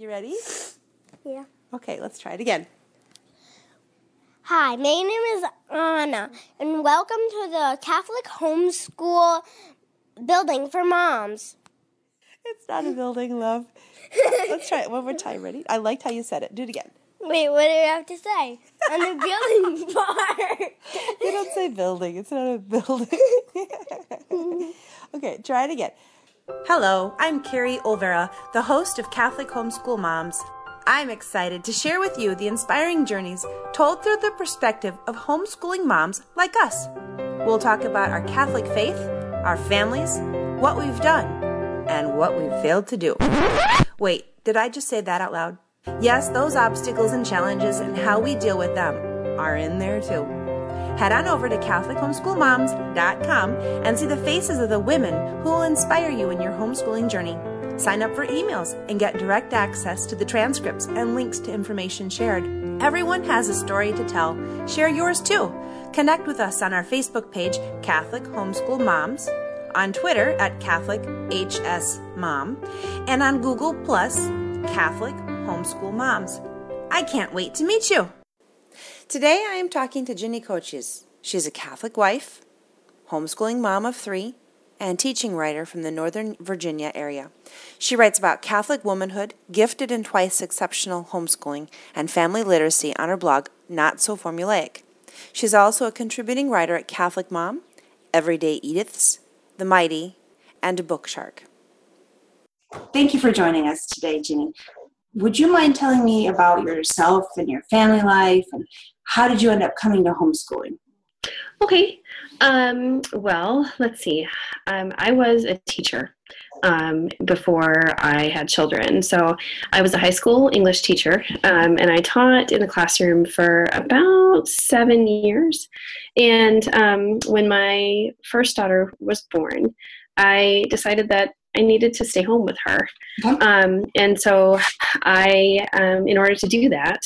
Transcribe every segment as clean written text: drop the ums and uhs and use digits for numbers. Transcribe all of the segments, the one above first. You ready? Yeah. Okay, let's try it again. Hi, my name is Anna, and welcome to the Catholic Homeschool Building for Moms. It's not a building, love. Let's try it one more time. Ready? I liked how you said it. Do it again. Wait, what do I have to say? On the building part. You don't say building. It's not a building. Okay, try it again. Hello, I'm Kerry Olvera, the host of Catholic Homeschool Moms. I'm excited to share with you the inspiring journeys told through the perspective of homeschooling moms like us. We'll talk about our Catholic faith, our families, what we've done, and what we've failed to do. Wait, did I just say that out loud? Yes, those obstacles and challenges and how we deal with them are in there too. Head on over to CatholicHomeschoolMoms.com and see the faces of the women who will inspire you in your homeschooling journey. Sign up for emails and get direct access to the transcripts and links to information shared. Everyone has a story to tell. Share yours too. Connect with us on our Facebook page, Catholic Homeschool Moms, on Twitter at CatholicHSMom, and on Google Plus, Catholic Homeschool Moms. I can't wait to meet you. Today I am talking to Ginny Kochis. She's a Catholic wife, homeschooling mom of three, and teaching writer from the Northern Virginia area. She writes about Catholic womanhood, gifted and twice exceptional homeschooling, and family literacy on her blog, Not So Formulaic. She's also a contributing writer at Catholic Mom, Everyday Ediths, The Mighty, and Book Shark. Thank you for joining us today, Ginny. Would you mind telling me about yourself and your family life, and how did you end up coming to homeschooling? Okay. Well, let's see. I was a teacher before I had children. So I was a high school English teacher, and I taught in the classroom for about 7 years. And when my first daughter was born, I decided that I needed to stay home with her. Okay. And so I, in order to do that,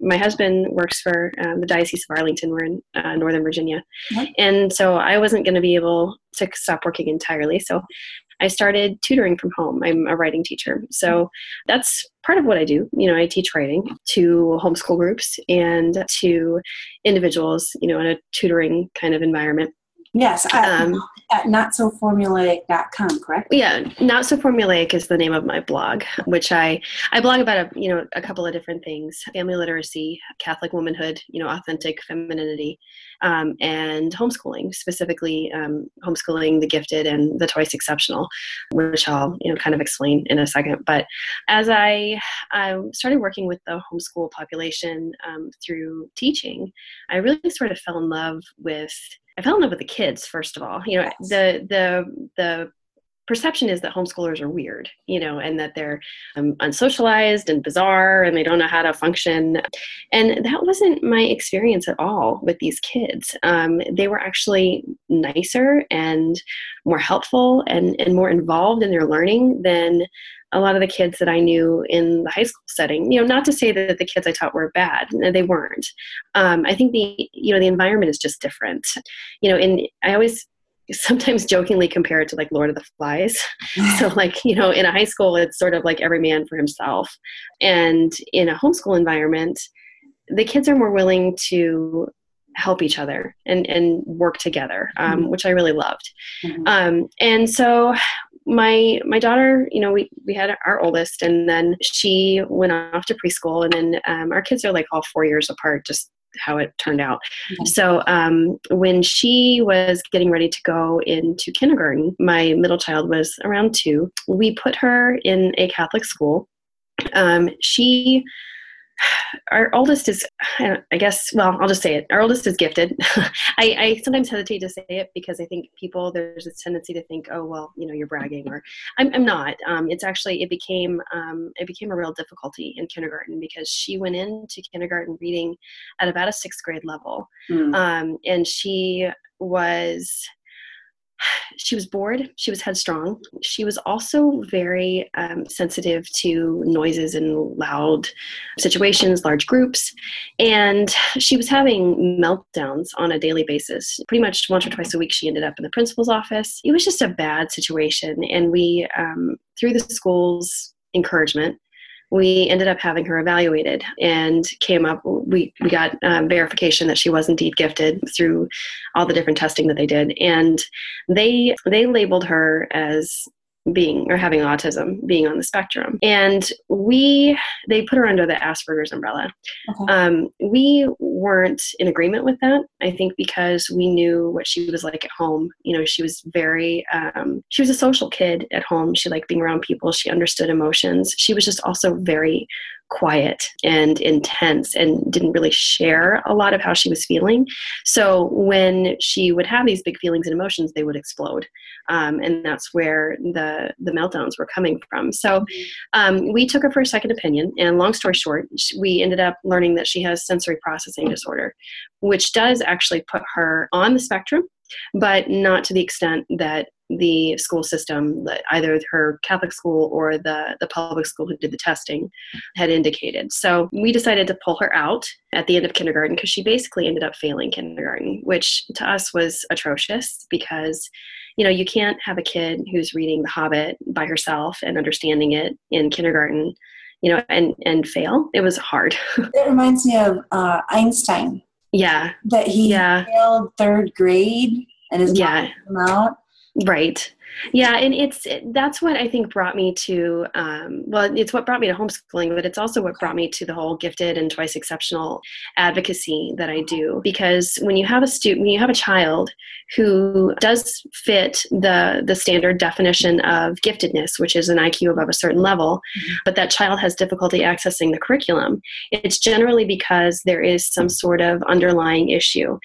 my husband works for the Diocese of Arlington. We're in Northern Virginia. Mm-hmm. And so I wasn't going to be able to stop working entirely. So I started tutoring from home. I'm a writing teacher. So that's part of what I do. You know, I teach writing to homeschool groups and to individuals, you know, in a tutoring kind of environment. Yes, at notsoformulaic.com, correct? Yeah, Not So Formulaic is the name of my blog, which I blog about a couple of different things: family literacy, Catholic womanhood, authentic femininity, and homeschooling, specifically homeschooling the gifted and the twice exceptional, which I'll kind of explain in a second. But as I started working with the homeschool population through teaching, I really sort of fell in love with the kids, first of all. You know, the perception is that homeschoolers are weird, and that they're unsocialized and bizarre and they don't know how to function. And that wasn't my experience at all with these kids. They were actually nicer and more helpful and more involved in their learning than a lot of the kids that I knew in the high school setting. Not to say that the kids I taught were bad. They weren't. I think the environment is just different. And I always sometimes jokingly compare it to like Lord of the Flies. So in a high school, it's sort of like every man for himself. And in a homeschool environment, the kids are more willing to help each other and work together, mm-hmm. which I really loved. Mm-hmm. And so my daughter, we had our oldest, and then she went off to preschool, and then our kids are like all 4 years apart, just how it turned out. Mm-hmm. So when she was getting ready to go into kindergarten, my middle child was around 2. We put her in a Catholic school. Our oldest is, I'll just say it. Our oldest is gifted. I sometimes hesitate to say it because I think there's a tendency to think, oh, well, you're bragging, or I'm not. It's actually, it became a real difficulty in kindergarten because she went into kindergarten reading at about a 6th grade level. Mm. And she was bored. She was headstrong. She was also very sensitive to noises and loud situations, large groups. And she was having meltdowns on a daily basis. Pretty much once or twice a week, she ended up in the principal's office. It was just a bad situation. And we, through the school's encouragement, we ended up having her evaluated and came up, we got verification that she was indeed gifted through all the different testing that they did. And they labeled her as being, or having autism, being on the spectrum. And they put her under the Asperger's umbrella. Okay. We weren't in agreement with that, I think, because we knew what she was like at home. You know, she was very, she was a social kid at home. She liked being around people. She understood emotions. She was just also very quiet and intense and didn't really share a lot of how she was feeling. So when she would have these big feelings and emotions, they would explode. And that's where the meltdowns were coming from. So we took her for a second opinion, and long story short, we ended up learning that she has sensory processing disorder, which does actually put her on the spectrum, but not to the extent that the school system, either her Catholic school or the public school who did the testing, had indicated. So we decided to pull her out at the end of kindergarten because she basically ended up failing kindergarten, which to us was atrocious because, you know, you can't have a kid who's reading The Hobbit by herself and understanding it in kindergarten, you know, and fail. It was hard. It reminds me of Einstein. Yeah. That he failed third grade and his mom came out. Right. Yeah. And that's what I think brought me to, it's what brought me to homeschooling, but it's also what brought me to the whole gifted and twice exceptional advocacy that I do. Because when you have a student, when you have a child who does fit the standard definition of giftedness, which is an IQ above a certain level, but that child has difficulty accessing the curriculum, it's generally because there is some sort of underlying issue.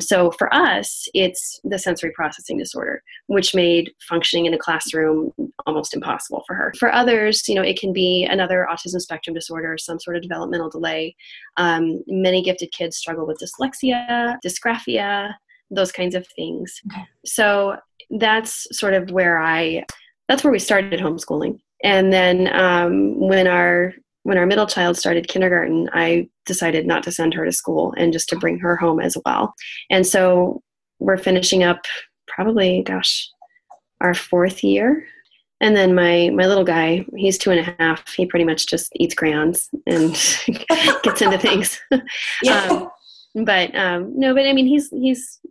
So for us, it's the sensory processing disorder, which made functioning in a classroom almost impossible for her. For others, you know, it can be another autism spectrum disorder, some sort of developmental delay. Many gifted kids struggle with dyslexia, dysgraphia, those kinds of things. Okay. So that's sort of that's where we started homeschooling. And then when our middle child started kindergarten, I decided not to send her to school and just to bring her home as well. And so we're finishing up probably, our fourth year. And then my little guy, he's 2.5. He pretty much just eats crayons and gets into things. He's,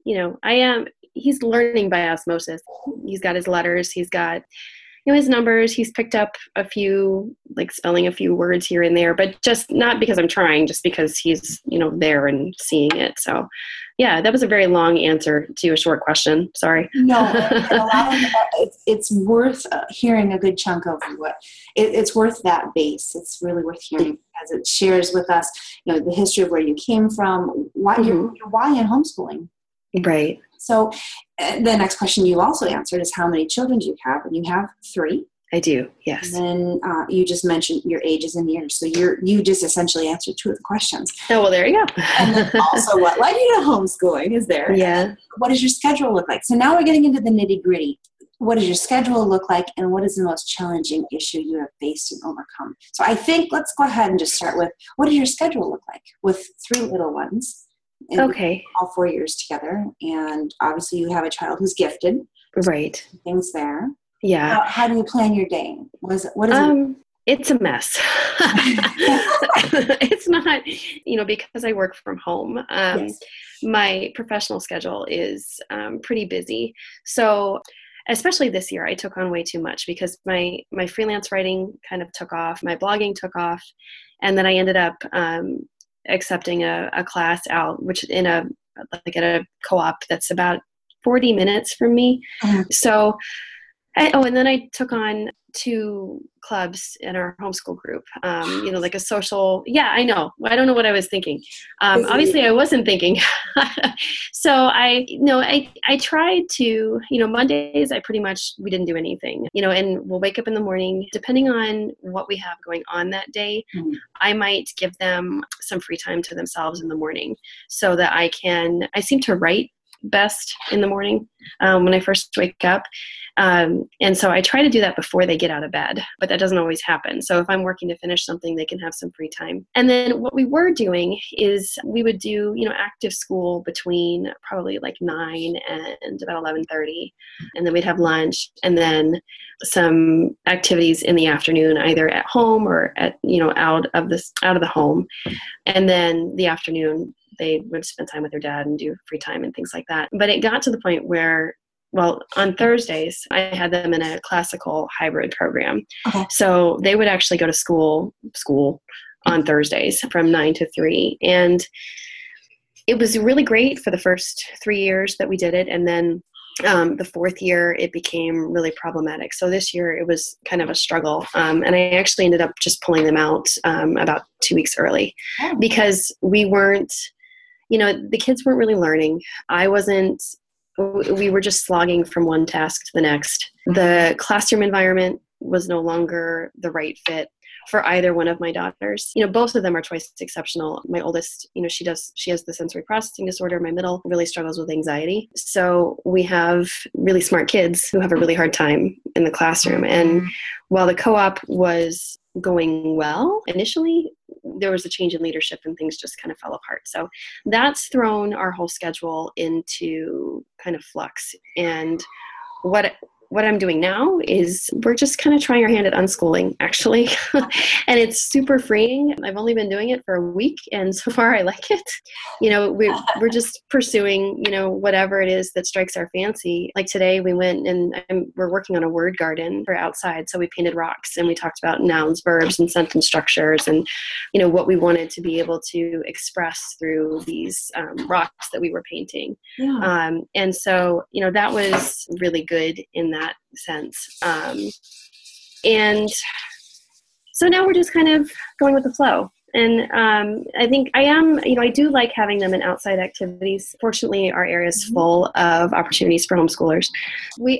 you know, he's learning by osmosis. He's got his letters. He's got, you know, his numbers. He's picked up a few, like spelling a few words here and there, but just not because I'm trying, just because he's, you know, there and seeing it. So yeah, that was a very long answer to a short question. Sorry. No, it's worth hearing a good chunk of what it's worth that base. It's really worth hearing because it shares with us, you know, the history of where you came from, why your why in homeschooling. Right. So the next question you also answered is how many children do you have? And you have 3. I do. Yes. And then you just mentioned your ages and years. So you just essentially answered 2 of the questions. Oh, well, there you go. And then also what led you to homeschooling is there. Yeah. What does your schedule look like? So now we're getting into the nitty gritty. What does your schedule look like? And what is the most challenging issue you have faced and overcome? So I think let's go ahead and just start with what does your schedule look like with 3 little ones? Okay. All 4 years together. And obviously you have a child who's gifted. Right. Things there. Yeah. How do you plan your day? It's a mess. It's not, you know, because I work from home. Yes. My professional schedule is pretty busy. So especially this year, I took on way too much because my freelance writing kind of took off. My blogging took off. And then I ended up accepting a class out, which at a co-op that's about 40 minutes from me. Uh-huh. So, and then I took on 2 clubs in our homeschool group, you know, like a social. Yeah, I know. I don't know what I was thinking. Obviously, I wasn't thinking. So I tried to, you know, Mondays, we didn't do anything, you know, and we'll wake up in the morning, depending on what we have going on that day. Mm-hmm. I might give them some free time to themselves in the morning so that I seem to write best in the morning when I first wake up. And so I try to do that before they get out of bed, but that doesn't always happen. So if I'm working to finish something, they can have some free time. And then what we were doing is we would do, active school between probably like 9 and about 11:30. And then we'd have lunch and then some activities in the afternoon, either at home or at, out of the home. And then the afternoon, they would spend time with their dad and do free time and things like that. But it got to the point where, well, on Thursdays, I had them in a classical hybrid program. Okay. So they would actually go to school on Thursdays from 9 to 3. And it was really great for the first 3 years that we did it. And then the fourth year, it became really problematic. So this year, it was kind of a struggle. And I actually ended up just pulling them out about 2 weeks early because we weren't, the kids weren't really learning. We were just slogging from one task to the next. The classroom environment was no longer the right fit for either one of my daughters. Both of them are twice exceptional. My oldest, she has the sensory processing disorder. My middle really struggles with anxiety. So we have really smart kids who have a really hard time in the classroom. And while the co-op was going well initially, there was a change in leadership and things just kind of fell apart. So that's thrown our whole schedule into kind of flux. And what I'm doing now is we're just kind of trying our hand at unschooling, actually. And it's super freeing. I've only been doing it for a week, and so far I like it. We're just pursuing, whatever it is that strikes our fancy. Like today we went and we're working on a word garden for outside. So we painted rocks and we talked about nouns, verbs, and sentence structures and, what we wanted to be able to express through these rocks that we were painting. Yeah. And so, that was really good in that sense. And so now we're just kind of going with the flow. And I think I do like having them in outside activities. Fortunately, our area is full of opportunities for homeschoolers.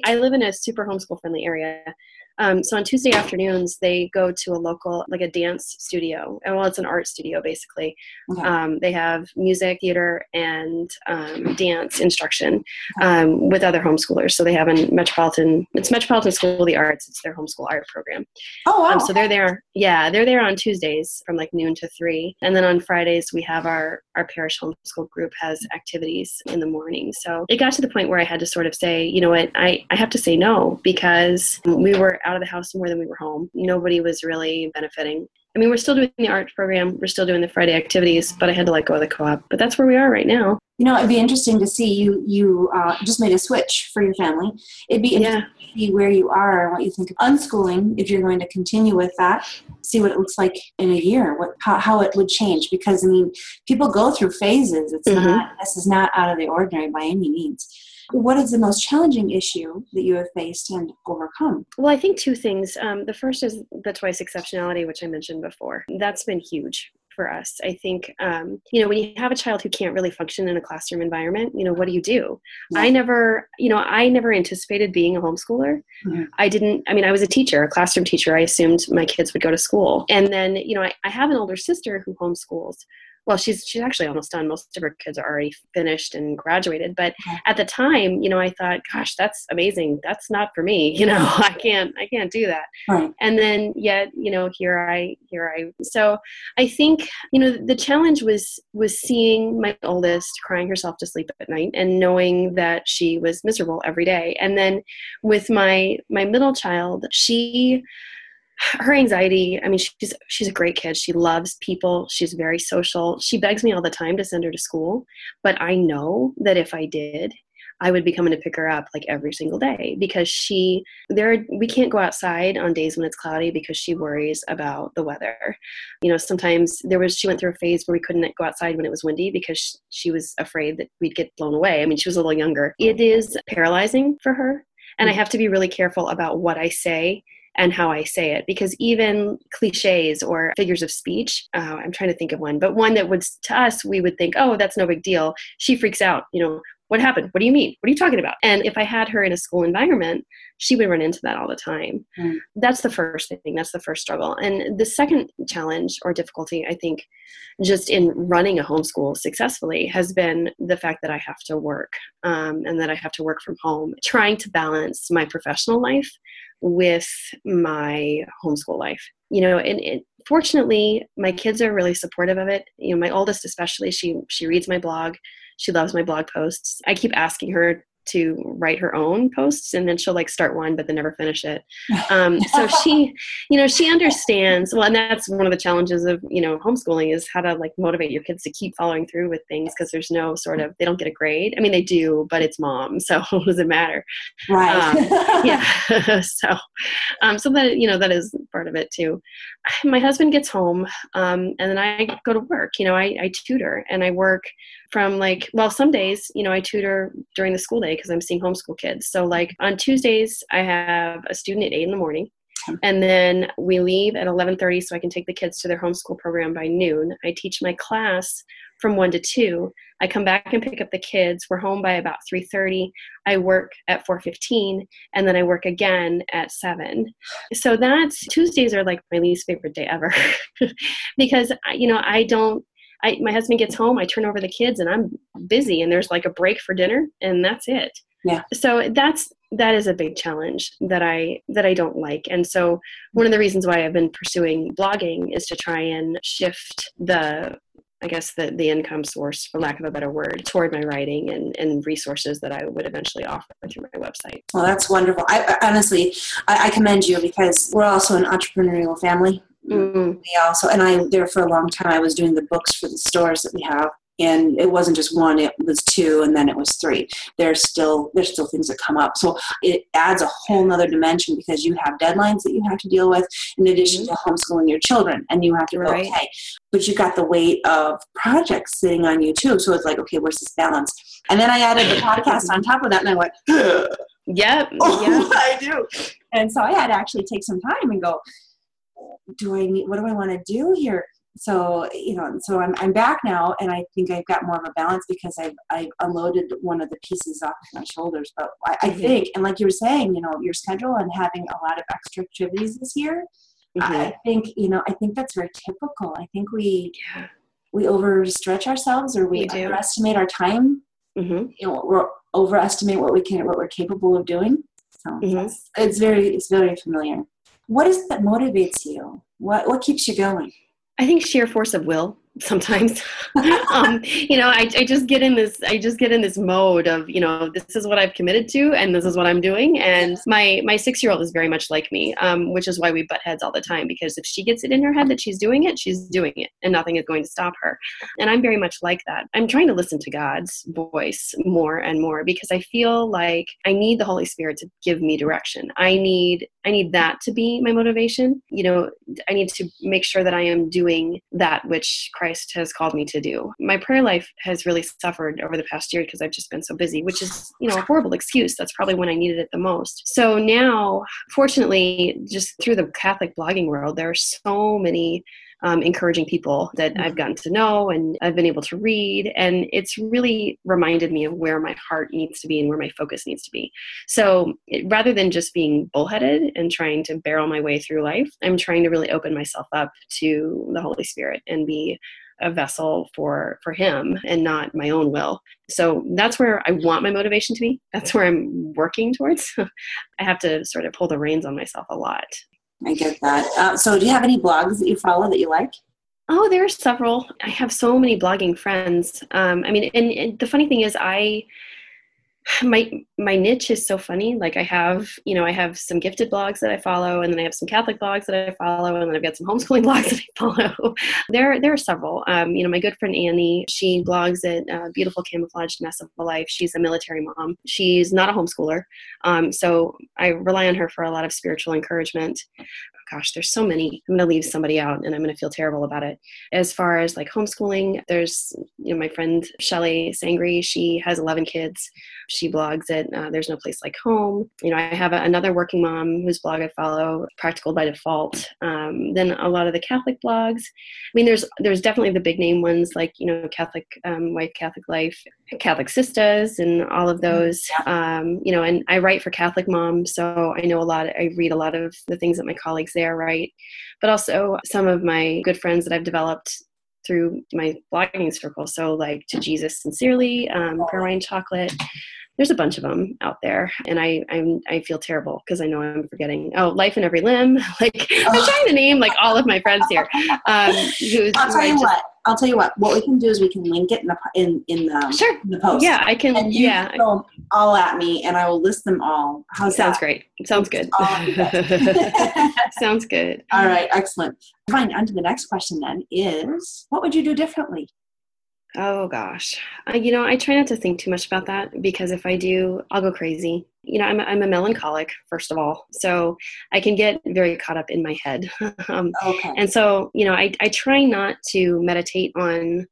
I live in a super homeschool friendly area. So on Tuesday afternoons, they go to a local, like a dance studio. And it's an art studio, basically. Okay. They have music, theater, and dance instruction with other homeschoolers. So they have it's Metropolitan School of the Arts. It's their homeschool art program. Oh, wow. So they're there. Yeah, they're there on Tuesdays from like noon to 3. And then on Fridays, we have our parish homeschool group has activities in the morning. So it got to the point where I had to sort of say, what, I have to say no, because we were out of the house more than we were home. Nobody was really benefiting. I mean, we're still doing the art program. We're still doing the Friday activities, but I had to let go of the co-op. But that's where we are right now. It'd be interesting to see you just made a switch for your family. It'd be interesting to see where you are and what you think of unschooling, if you're going to continue with that, see what it looks like in a year, how it would change. Because, people go through phases. It's this is not out of the ordinary by any means. What is the most challenging issue that you have faced and overcome? Well, I think two things. The first is the twice exceptionality, which I mentioned before. That's been huge for us. I think, when you have a child who can't really function in a classroom environment, what do you do? Yeah. I never anticipated being a homeschooler. Yeah. I was a teacher, a classroom teacher. I assumed my kids would go to school. And then, I have an older sister who homeschools. Well, she's actually almost done. Most of her kids are already finished and graduated. But at the time, I thought, gosh, that's amazing. That's not for me. I can't do that. Right. And then yet, here I. So I think, the challenge was seeing my oldest crying herself to sleep at night and knowing that she was miserable every day. And then with my middle child, her anxiety, she's a great kid. She loves people. She's very social. She begs me all the time to send her to school. But I know that if I did, I would be coming to pick her up like every single day because we can't go outside on days when it's cloudy because she worries about the weather. Sometimes she went through a phase where we couldn't go outside when it was windy because she was afraid that we'd get blown away. She was a little younger. It is paralyzing for her. And I have to be really careful about what I say and how I say it, because even cliches or figures of speech, I'm trying to think of one, but one that would, to us, we would think, oh, that's no big deal. She freaks out, What happened? What do you mean? What are you talking about? And if I had her in a school environment, she would run into that all the time. Mm. That's the first thing. That's the first struggle. And the second challenge or difficulty, I think, just in running a homeschool successfully has been the fact that I have to work and that I have to work from home, trying to balance my professional life with my homeschool life. You know, and fortunately, my kids are really supportive of it. You know, my oldest especially, she reads my blog. She loves my blog posts. I keep asking her to write her own posts, and then she'll like start one, but then never finish it. So she understands. Well, and that's one of the challenges of, you know, homeschooling is how to like motivate your kids to keep following through with things, because there's no sort of, they don't get a grade. I mean, they do, but it's mom. So what does it matter? Right. Yeah. So that, you know, that is part of it too. My husband gets home and then I go to work. You know, I tutor and I work from like, well, some days, you know, I tutor during the school day because I'm seeing homeschool kids. So like on Tuesdays, I have a student at 8 a.m. and then we leave at 11:30 so I can take the kids to their homeschool program by noon. I teach my class from 1 to 2. I come back and pick up the kids. We're home by about 3:30. I work at 4:15 and then I work again at 7. So that's, Tuesdays are like my least favorite day ever because, you know, my husband gets home, I turn over the kids and I'm busy and there's like a break for dinner and that's it. Yeah. So that is a big challenge that I don't like. And so one of the reasons why I've been pursuing blogging is to try and shift the income source, for lack of a better word, toward my writing and resources that I would eventually offer through my website. Well, that's wonderful. I honestly commend you because we're also an entrepreneurial family. Mm-hmm. There for a long time, I was doing the books for the stores that we have. And it wasn't just one, it was 2, and then it was 3. There's still things that come up. So it adds a whole nother dimension because you have deadlines that you have to deal with in addition to homeschooling your children. And you have to go, okay, but you've got the weight of projects sitting on you too. So it's like, okay, where's this balance? And then I added the podcast on top of that and I went, I do. And so I had to actually take some time and go, what do I want to do here? So, you know, so I'm back now and I think I've got more of a balance because I've unloaded one of the pieces off my shoulders. But I think, and like you were saying, you know, your schedule and having a lot of extra activities this year, I think that's very typical. I think we overstretch ourselves or we underestimate our time, you know, or overestimate what we're capable of doing. So it's very familiar. What is it that motivates you? What keeps you going? I think sheer force of will sometimes. You know, I just get in this mode of, you know, this is what I've committed to and this is what I'm doing. And my 6-year-old is very much like me, which is why we butt heads all the time, because if she gets it in her head that she's doing it and nothing is going to stop her. And I'm very much like that. I'm trying to listen to God's voice more and more because I feel like I need the Holy Spirit to give me direction. I need that to be my motivation. You know, I need to make sure that I am doing that which Christ has called me to do. My prayer life has really suffered over the past year because I've just been so busy, which is, you know, a horrible excuse. That's probably when I needed it the most. So now, fortunately, just through the Catholic blogging world, there are so many encouraging people that I've gotten to know and I've been able to read. And it's really reminded me of where my heart needs to be and where my focus needs to be. So rather than just being bullheaded and trying to barrel my way through life, I'm trying to really open myself up to the Holy Spirit and be a vessel for him and not my own will. So that's where I want my motivation to be. That's where I'm working towards. I have to sort of pull the reins on myself a lot. I get that. So do you have any blogs that you follow that you like? Oh, there are several. I have so many blogging friends. And the funny thing is my niche is so funny. Like I have some gifted blogs that I follow, and then I have some Catholic blogs that I follow, and then I've got some homeschooling blogs that I follow. There are several. You know, my good friend Annie, she blogs at Beautiful Camouflaged Mess of a Life. She's a military mom. She's not a homeschooler. So I rely on her for a lot of spiritual encouragement. gosh, there's so many. I'm going to leave somebody out and I'm going to feel terrible about it. As far as like homeschooling, there's, you know, my friend Shelly Sangry, she has 11 kids. She blogs at There's No Place Like Home. You know, I have another working mom whose blog I follow, Practical by Default. Then a lot of the Catholic blogs. I mean, there's definitely the big name ones like, you know, Catholic Wife, Catholic Life, Catholic Sisters, and all of those. You know, and I write for Catholic Mom, so I know a lot. I read a lot of the things that my colleagues there write, but also some of my good friends that I've developed through my blogging circle. So like To Jesus Sincerely, Prayer Wine Chocolate. There's a bunch of them out there, and I feel terrible because I know I'm forgetting. Oh, Life in Every Limb. Like I'm trying to name like all of my friends here. I'll tell you what. What we can do is we can link it in the post. Yeah, I can. And you can all at me, and I will list them all. Sounds great. Sounds good. Sounds good. All right, excellent. Fine. On to the next question then is, what would you do differently? Oh gosh, I try not to think too much about that, because if I do, I'll go crazy. You know, I'm a melancholic, first of all, so I can get very caught up in my head. Okay. And so, you know, I try not to meditate on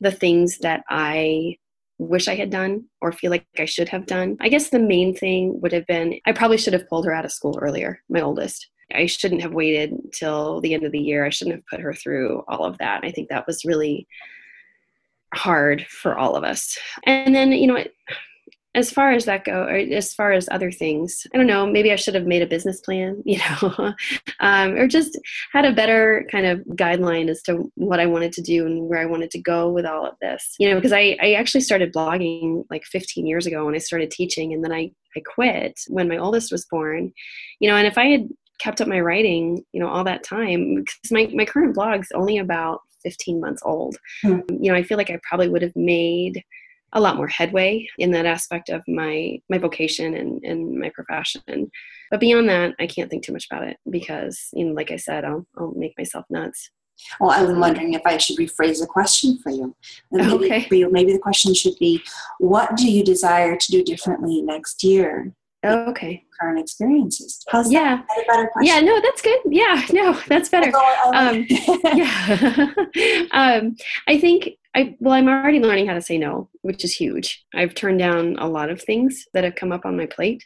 the things that I wish I had done or feel like I should have done. I guess the main thing would have been, I probably should have pulled her out of school earlier, my oldest. I shouldn't have waited till the end of the year. I shouldn't have put her through all of that. I think that was really hard for all of us. And then, you know, as far as that go, or as far as other things, I don't know, maybe I should have made a business plan, you know, or just had a better kind of guideline as to what I wanted to do and where I wanted to go with all of this, you know, because I actually started blogging like 15 years ago when I started teaching, and then I quit when my oldest was born, you know, and if I had kept up my writing, you know, all that time, because my current blog's only about 15 months old. You know, I feel like I probably would have made a lot more headway in that aspect of my vocation and my profession. But beyond that, I can't think too much about it because, you know, like I said, I'll make myself nuts. Well, I'm wondering if I should rephrase the question for you. Maybe the question should be, what do you desire to do differently next year? Oh, okay. Current experiences. How's that? Is that a better question? Yeah, no, that's good. Yeah, no, that's better. I think I'm already learning how to say no, which is huge. I've turned down a lot of things that have come up on my plate.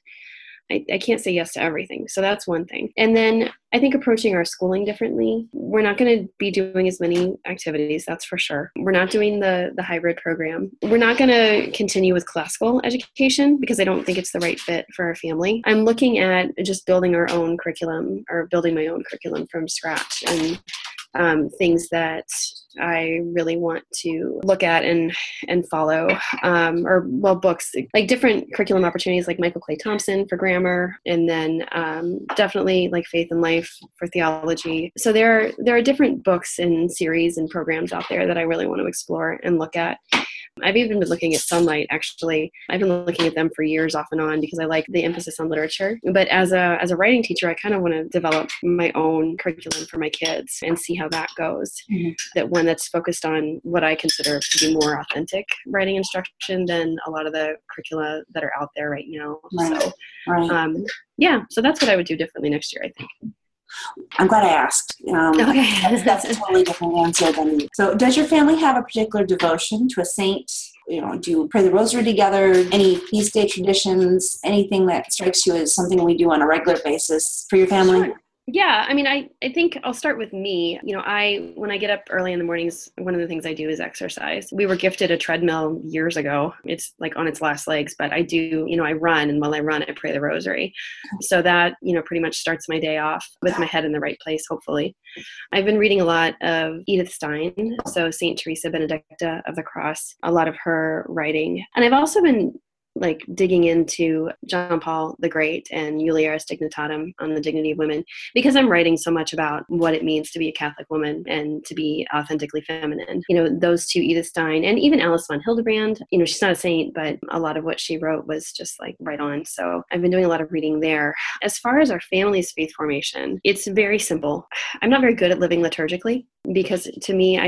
I can't say yes to everything. So that's one thing. And then I think approaching our schooling differently. We're not going to be doing as many activities, that's for sure. We're not doing the hybrid program. We're not going to continue with classical education because I don't think it's the right fit for our family. I'm looking at just building our own curriculum, or building my own curriculum from scratch, and things that I really want to look at and follow, books, like different curriculum opportunities, like Michael Clay Thompson for grammar, and then definitely like Faith and Life for theology. So there are different books and series and programs out there that I really want to explore and look at. I've even been looking at Sunlight, actually. I've been looking at them for years off and on because I like the emphasis on literature. But as a writing teacher, I kind of want to develop my own curriculum for my kids and see how that goes. Mm-hmm. That one that's focused on what I consider to be more authentic writing instruction than a lot of the curricula that are out there right now. Right. So, right. So that's what I would do differently next year, I think. I'm glad I asked. That's a totally different answer than me. So does your family have a particular devotion to a saint? You know, do you pray the rosary together? Any feast day traditions? Anything that strikes you as something we do on a regular basis for your family? Sure. Yeah, I mean, I think I'll start with me. You know, when I get up early in the mornings, one of the things I do is exercise. We were gifted a treadmill years ago. It's like on its last legs, but I do, you know, I run, and while I run, I pray the rosary. So that, you know, pretty much starts my day off with my head in the right place, hopefully. I've been reading a lot of Edith Stein, so St. Teresa Benedicta of the Cross, a lot of her writing. And I've also been like digging into John Paul the Great and Mulieris Dignitatem, on the dignity of women, because I'm writing so much about what it means to be a Catholic woman and to be authentically feminine. You know, those two, Edith Stein and even Alice von Hildebrand, you know, she's not a saint, but a lot of what she wrote was just like right on. So I've been doing a lot of reading there. As far as our family's faith formation, it's very simple. I'm not very good at living liturgically because to me,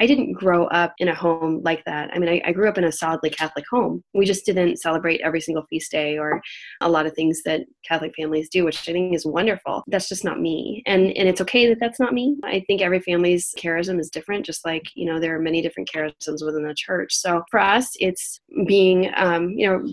I didn't grow up in a home like that. I mean, I grew up in a solidly Catholic home. We just didn't celebrate every single feast day or a lot of things that Catholic families do, which I think is wonderful. That's just not me. And it's okay that that's not me. I think every family's charism is different, just like, you know, there are many different charisms within the church. So for us, it's being,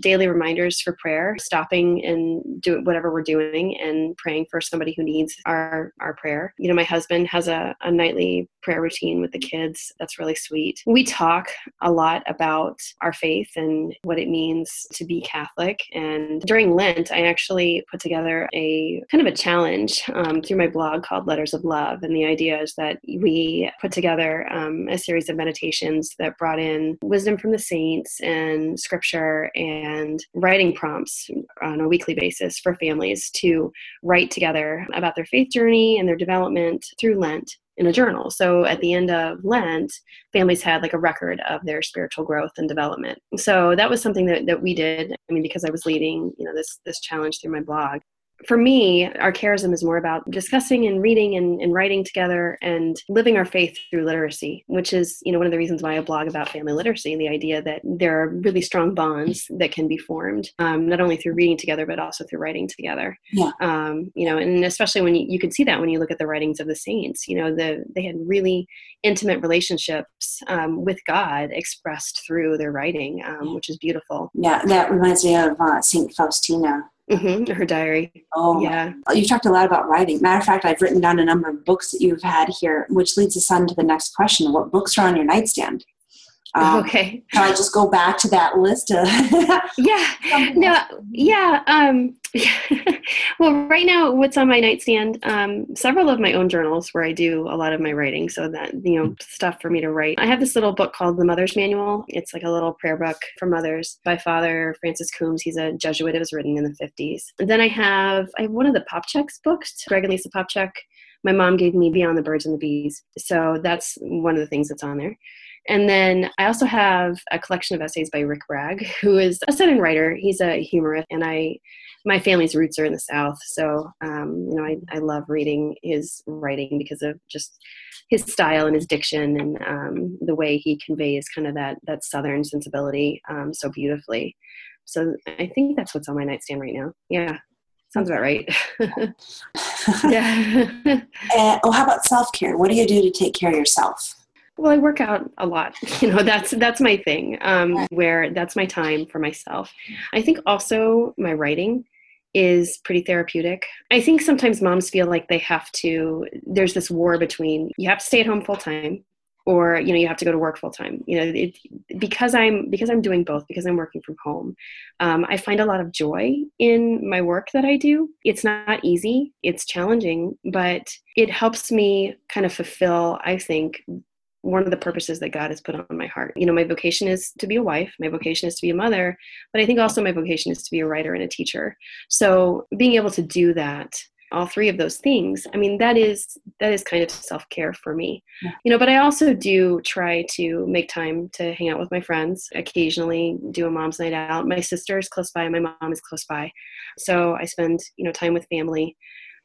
daily reminders for prayer, stopping and doing whatever we're doing and praying for somebody who needs our prayer. You know, my husband has a nightly prayer routine with the kids. That's really sweet. We talk a lot about our faith and what it means to be Catholic. And during Lent, I actually put together a kind of a challenge through my blog called Letters of Love. And the idea is that we put together a series of meditations that brought in wisdom from the saints and scripture and writing prompts on a weekly basis for families to write together about their faith journey and their development through Lent in a journal. So at the end of Lent, families had like a record of their spiritual growth and development. So that was something that we did, I mean, because I was leading, this challenge through my blog. For me, our charism is more about discussing and reading and writing together and living our faith through literacy, which is, one of the reasons why I blog about family literacy and the idea that there are really strong bonds that can be formed, not only through reading together, but also through writing together. Yeah. And especially when you could see that when you look at the writings of the saints, they had really intimate relationships with God expressed through their writing, which is beautiful. Yeah, that reminds me of St. Faustina. Mm-hmm, her diary. Oh, yeah. You've talked a lot about writing. Matter of fact, I've written down a number of books that you've had here, which leads us on to the next question. What books are on your nightstand? Okay. Can I just go back to that list? Yeah. No, yeah. Well, right now, what's on my nightstand, several of my own journals where I do a lot of my writing. So that, stuff for me to write. I have this little book called The Mother's Manual. It's like a little prayer book for mothers by Father Francis Coombs. He's a Jesuit. It was written in the 50s. And then I have one of the Popchak's books, Greg and Lisa Popchak. My mom gave me Beyond the Birds and the Bees. So that's one of the things that's on there. And then I also have a collection of essays by Rick Bragg, who is a Southern writer. He's a humorist, and my family's roots are in the South. So, I love reading his writing because of just his style and his diction and the way he conveys kind of that Southern sensibility so beautifully. So I think that's what's on my nightstand right now. Yeah. Sounds about right. Yeah. How about self-care? What do you do to take care of yourself? Well, I work out a lot. That's my thing, where that's my time for myself. I think also my writing is pretty therapeutic. I think sometimes moms feel like there's this war between you have to stay at home full time or, you have to go to work full time. Because I'm doing both, because I'm working from home, I find a lot of joy in my work that I do. It's not easy. It's challenging, but it helps me kind of fulfill, I think, one of the purposes that God has put on my heart. My vocation is to be a wife, my vocation is to be a mother, but I think also my vocation is to be a writer and a teacher. So being able to do that, all three of those things, I mean, that is kind of self-care for me. Yeah. But I also do try to make time to hang out with my friends, occasionally do a mom's night out. My sister is close by, my mom is close by. So I spend, time with family.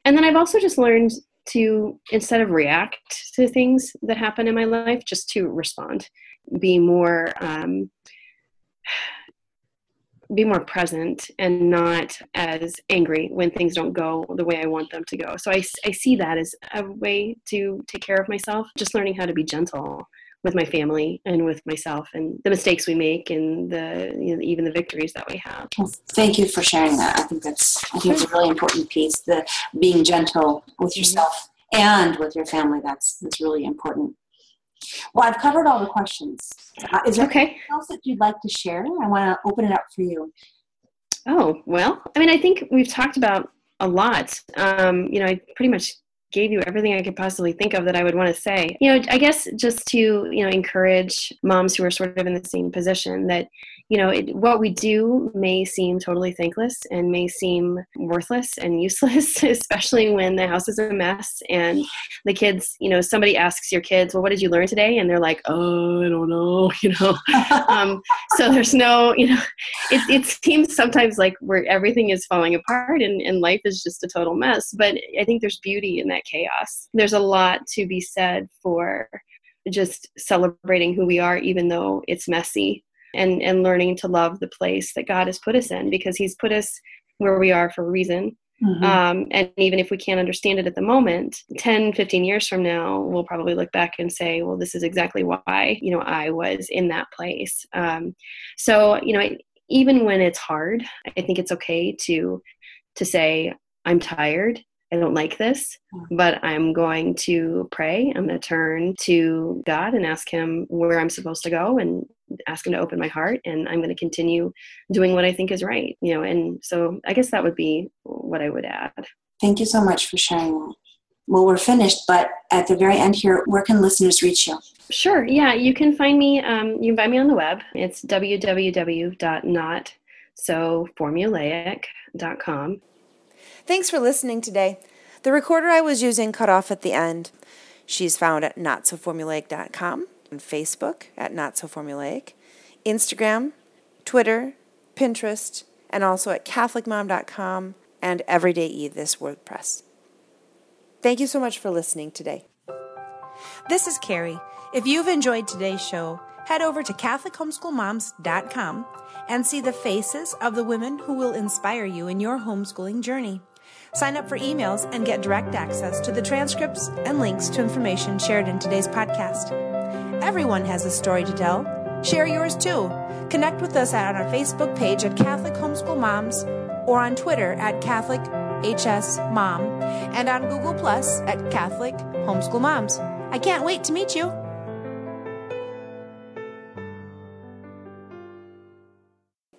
And then I've also just learned to, instead of react to things that happen in my life, just to respond, be more present and not as angry when things don't go the way I want them to go. So I see that as a way to take care of myself, just learning how to be gentle with my family and with myself and the mistakes we make and the even the victories that we have. Well, thank you for sharing that. I think it's a really important piece, the being gentle with yourself and with your family. That's really important. Well, I've covered all the questions. Is there anything else that you'd like to share? I want to open it up for you. Oh, well, I mean, I think we've talked about a lot. I pretty much gave you everything I could possibly think of that I would want to say. I guess just to, encourage moms who are sort of in the same position that, what we do may seem totally thankless and may seem worthless and useless, especially when the house is a mess and the kids, somebody asks your kids, well, what did you learn today? And they're like, oh, I don't know, so there's no, it seems sometimes like where everything is falling apart and life is just a total mess. But I think there's beauty in that chaos. There's a lot to be said for just celebrating who we are, even though it's messy, and learning to love the place that God has put us in, because he's put us where we are for a reason. Mm-hmm. And even if we can't understand it at the moment, 10, 15 years from now, we'll probably look back and say, well, this is exactly why, you know, I was in that place. So, you know, even when it's hard, I think it's okay to say, I'm tired. I don't like this, but I'm going to pray. I'm going to turn to God and ask him where I'm supposed to go and ask him to open my heart. And I'm going to continue doing what I think is right, you know? And so I guess that would be what I would add. Thank you so much for sharing that. Well, we're finished, but at the very end here, where can listeners reach you? Sure. Yeah. You can find me. You can find me on the web. It's www.notsoformulaic.com. Thanks for listening today. The recorder I was using cut off at the end. She's found at notsoformulaic.com, on Facebook at Not So Formulaic, Instagram, Twitter, Pinterest, and also at CatholicMom.com and Everyday Ediths WordPress. Thank you so much for listening today. This is Kerry. If you've enjoyed today's show, head over to CatholicHomeschoolMoms.com and see the faces of the women who will inspire you in your homeschooling journey. Sign up for emails and get direct access to the transcripts and links to information shared in today's podcast. Everyone has a story to tell. Share yours too. Connect with us on our Facebook page at Catholic Homeschool Moms, or on Twitter at CatholicHSMom, and on Google Plus at Catholic Homeschool Moms. I can't wait to meet you.